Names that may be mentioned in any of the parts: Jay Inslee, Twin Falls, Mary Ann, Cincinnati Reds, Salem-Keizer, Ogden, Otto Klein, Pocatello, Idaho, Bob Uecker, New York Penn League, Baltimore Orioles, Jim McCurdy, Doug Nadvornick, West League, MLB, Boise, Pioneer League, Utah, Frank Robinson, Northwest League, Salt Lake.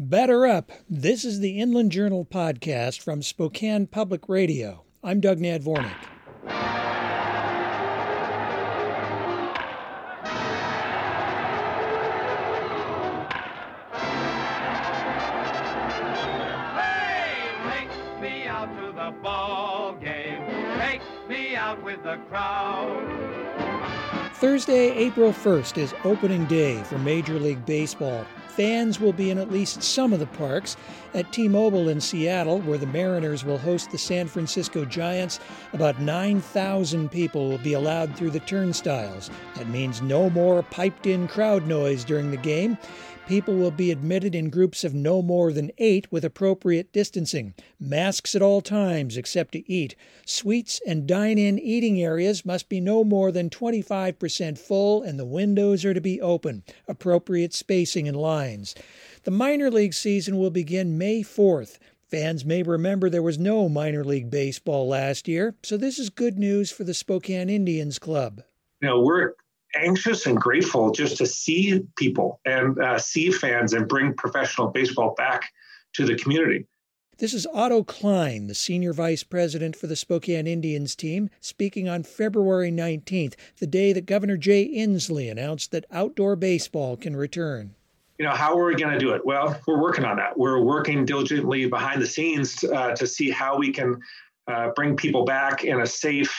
Batter up. This is the Inland Journal podcast from Spokane Public Radio. I'm Doug Nadvornick. With the crowd. Thursday, April 1st is opening day for Major League Baseball. Fans will be in at least some of the parks. At T-Mobile in Seattle, where the Mariners will host the San Francisco Giants, about 9,000 people will be allowed through the turnstiles. That means no more piped-in crowd noise during the game. People will be admitted in groups of no more than 8 with appropriate distancing, masks at all times except to eat. Suites and dine-in eating areas must be no more than 25% full, and the windows are to be open, appropriate spacing and lines. The minor league season will begin May 4th. Fans may remember there was no minor league baseball last year, so this is good news for the Spokane Indians club. We're anxious and grateful just to see people and see fans and bring professional baseball back to the community. This is Otto Klein, the senior vice president for the Spokane Indians team, speaking on February 19th, the day that Governor Jay Inslee announced that outdoor baseball can return. How are we going to do it? Well, we're working on that. We're working diligently behind the scenes to see how we can bring people back in a safe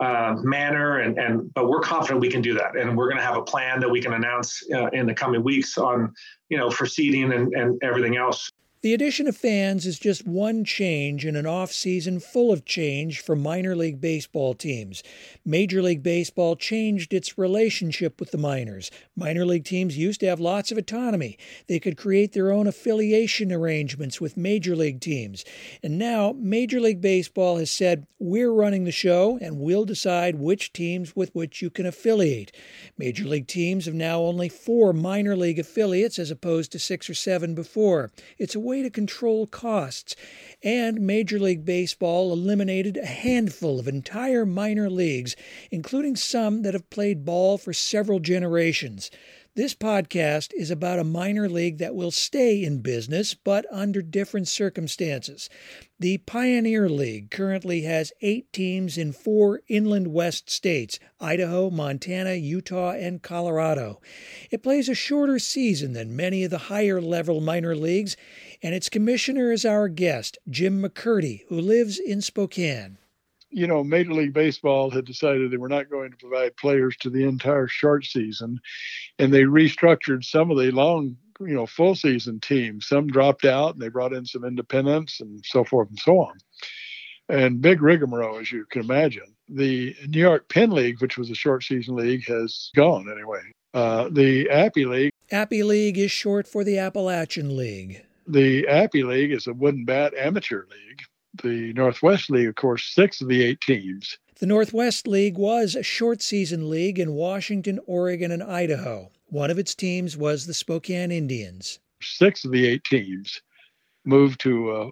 manner, but we're confident we can do that, and we're going to have a plan that we can announce in the coming weeks on for seating and everything else. The addition of fans is just one change in an off-season full of change for minor league baseball teams. Major League Baseball changed its relationship with the minors. Minor league teams used to have lots of autonomy. They could create their own affiliation arrangements with major league teams. And now Major League Baseball has said, we're running the show and we'll decide which teams with which you can affiliate. Major league teams have now only 4 minor league affiliates as opposed to 6 or 7 before. It's a way to control costs, and Major League Baseball eliminated a handful of entire minor leagues, including some that have played ball for several generations. This podcast is about a minor league that will stay in business, but under different circumstances. The Pioneer League currently has 8 teams in 4 inland West states, Idaho, Montana, Utah, and Colorado. It plays a shorter season than many of the higher-level minor leagues, and its commissioner is our guest, Jim McCurdy, who lives in Spokane. Major League Baseball had decided they were not going to provide players to the entire short season, and they restructured some of the long, full season teams. Some dropped out, and they brought in some independents and so forth and so on. And big rigmarole, as you can imagine. The New York Penn League, which was a short season league, has gone anyway. The Appy League is short for the Appalachian League. The Appy League is a wooden bat amateur league. The Northwest League, of course, 6 of the 8 teams. The Northwest League was a short-season league in Washington, Oregon, and Idaho. One of its teams was the Spokane Indians. 6 of the 8 teams moved to,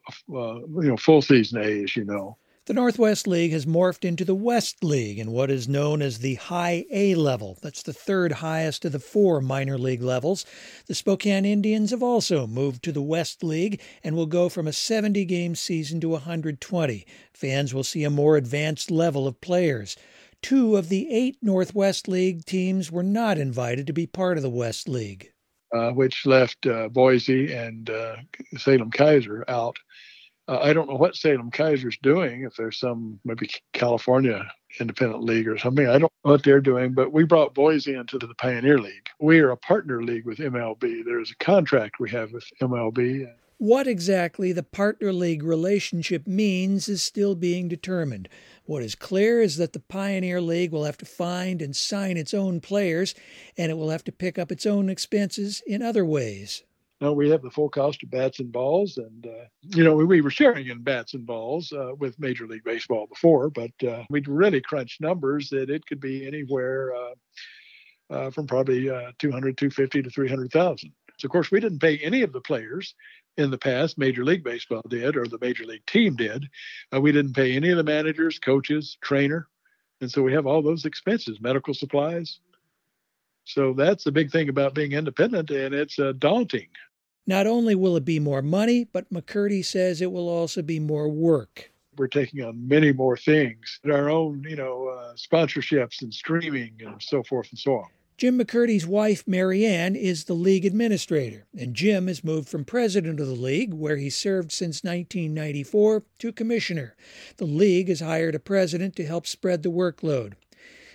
full-season A, as you know. The Northwest League has morphed into the West League in what is known as the High A level. That's the third highest of the 4 minor league levels. The Spokane Indians have also moved to the West League and will go from a 70-game season to 120. Fans will see a more advanced level of players. 2 of the 8 Northwest League teams were not invited to be part of the West League. Which left Boise and Salem-Keizer out. I don't know what Salem-Keizer's doing, if there's some maybe California independent league or something. I don't know what they're doing, but we brought Boise into the Pioneer League. We are a partner league with MLB. There's a contract we have with MLB. What exactly the partner league relationship means is still being determined. What is clear is that the Pioneer League will have to find and sign its own players, and it will have to pick up its own expenses in other ways. No, we have the full cost of bats and balls, and we were sharing in bats and balls with Major League Baseball before, but we'd really crunched numbers that it could be anywhere from probably $250,000 to $300,000. So, of course, we didn't pay any of the players in the past. Major League Baseball did, or the Major League team did. We didn't pay any of the managers, coaches, trainer, and so we have all those expenses, medical supplies. So that's the big thing about being independent, and it's daunting. Not only will it be more money, but McCurdy says it will also be more work. We're taking on many more things, our own, sponsorships and streaming and so forth and so on. Jim McCurdy's wife, Mary Ann, is the league administrator, and Jim has moved from president of the league, where he served since 1994, to commissioner. The league has hired a president to help spread the workload.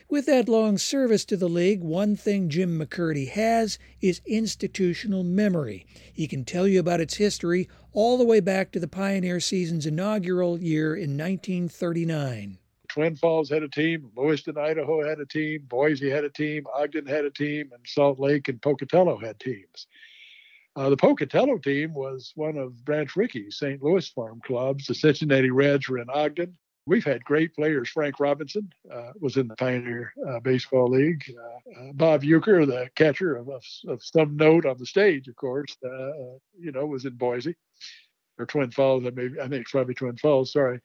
With that long service to the league, one thing Jim McCurdy has is institutional memory. He can tell you about its history all the way back to the Pioneer season's inaugural year in 1939. Twin Falls had a team, Lewiston, Idaho had a team, Boise had a team, Ogden had a team, and Salt Lake and Pocatello had teams. The Pocatello team was one of Branch Rickey's St. Louis farm clubs. The Cincinnati Reds were in Ogden. We've had great players. Frank Robinson was in the Pioneer Baseball League. Bob Uecker, the catcher of some note on the stage, of course, was in Boise. Or Twin Falls, I think it's probably Twin Falls, sorry.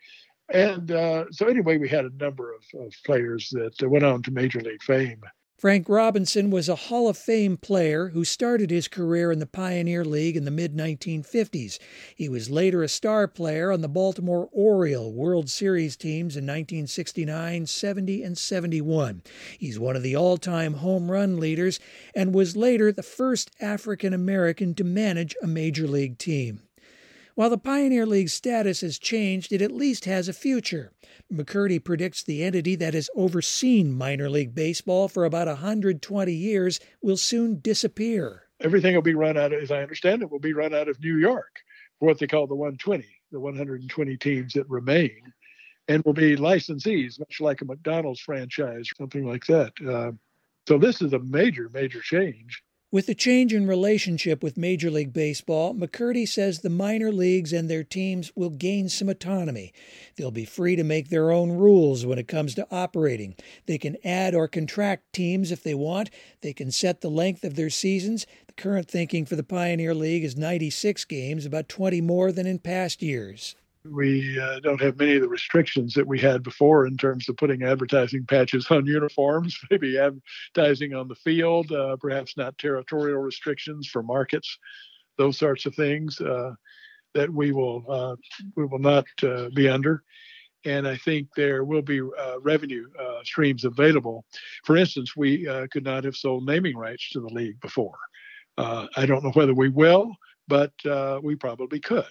And so anyway, we had a number of players that went on to Major League fame. Frank Robinson was a Hall of Fame player who started his career in the Pioneer League in the mid-1950s. He was later a star player on the Baltimore Orioles World Series teams in 1969, 70, and 71. He's one of the all-time home run leaders and was later the first African-American to manage a Major League team. While the Pioneer League's status has changed, it at least has a future. McCurdy predicts the entity that has overseen minor league baseball for about 120 years will soon disappear. Everything will be run out of, as I understand it, will be run out of New York, for what they call the 120, the 120 teams that remain, and will be licensees, much like a McDonald's franchise, something like that. So this is a major, major change. With the change in relationship with Major League Baseball, McCurdy says the minor leagues and their teams will gain some autonomy. They'll be free to make their own rules when it comes to operating. They can add or contract teams if they want. They can set the length of their seasons. The current thinking for the Pioneer League is 96 games, about 20 more than in past years. We don't have many of the restrictions that we had before in terms of putting advertising patches on uniforms, maybe advertising on the field, perhaps not territorial restrictions for markets, those sorts of things that we will not be under. And I think there will be revenue streams available. For instance, we could not have sold naming rights to the league before. I don't know whether we will, but we probably could.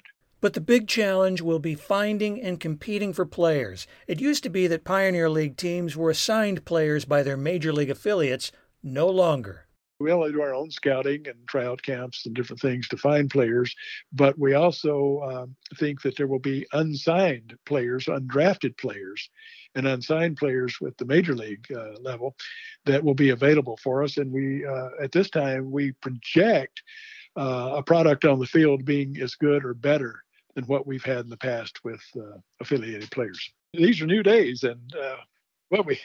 But the big challenge will be finding and competing for players. It used to be that Pioneer League teams were assigned players by their Major League affiliates, no longer. We all do our own scouting and tryout camps and different things to find players, but we also think that there will be unsigned players, undrafted players, and unsigned players with the Major League level that will be available for us. And we project a product on the field being as good or better than what we've had in the past with affiliated players. These are new days, and we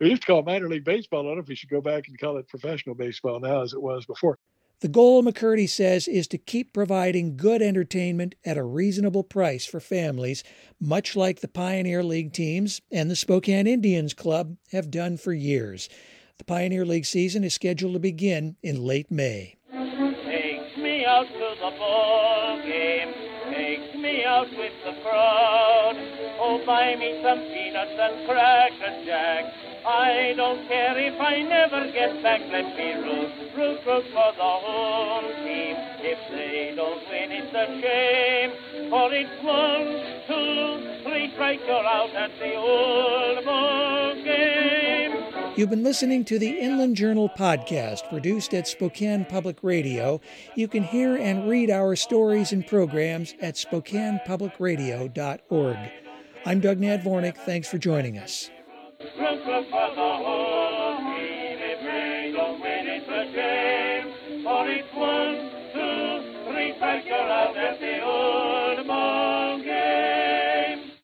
used to call minor league baseball. I don't know if we should go back and call it professional baseball now as it was before. The goal, McCurdy says, is to keep providing good entertainment at a reasonable price for families, much like the Pioneer League teams and the Spokane Indians Club have done for years. The Pioneer League season is scheduled to begin in late May. Take me out to the ball game. Take me out with the crowd. Oh, buy me some peanuts and Cracker Jack. I don't care if I never get back. Let me root for the home team. If they don't win, it's a shame. For it's 1, 2, 3 strike, you're out at the old ball game. You've been listening to the Inland Journal podcast, produced at Spokane Public Radio. You can hear and read our stories and programs at SpokanePublicRadio.org. I'm Doug Nadvornick. Thanks for joining us.